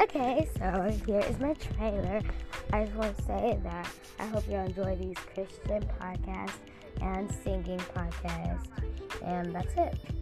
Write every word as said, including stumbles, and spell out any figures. Okay, so here is my trailer. I just want to say that I hope you enjoy these Christian podcasts and singing podcasts, and that's it.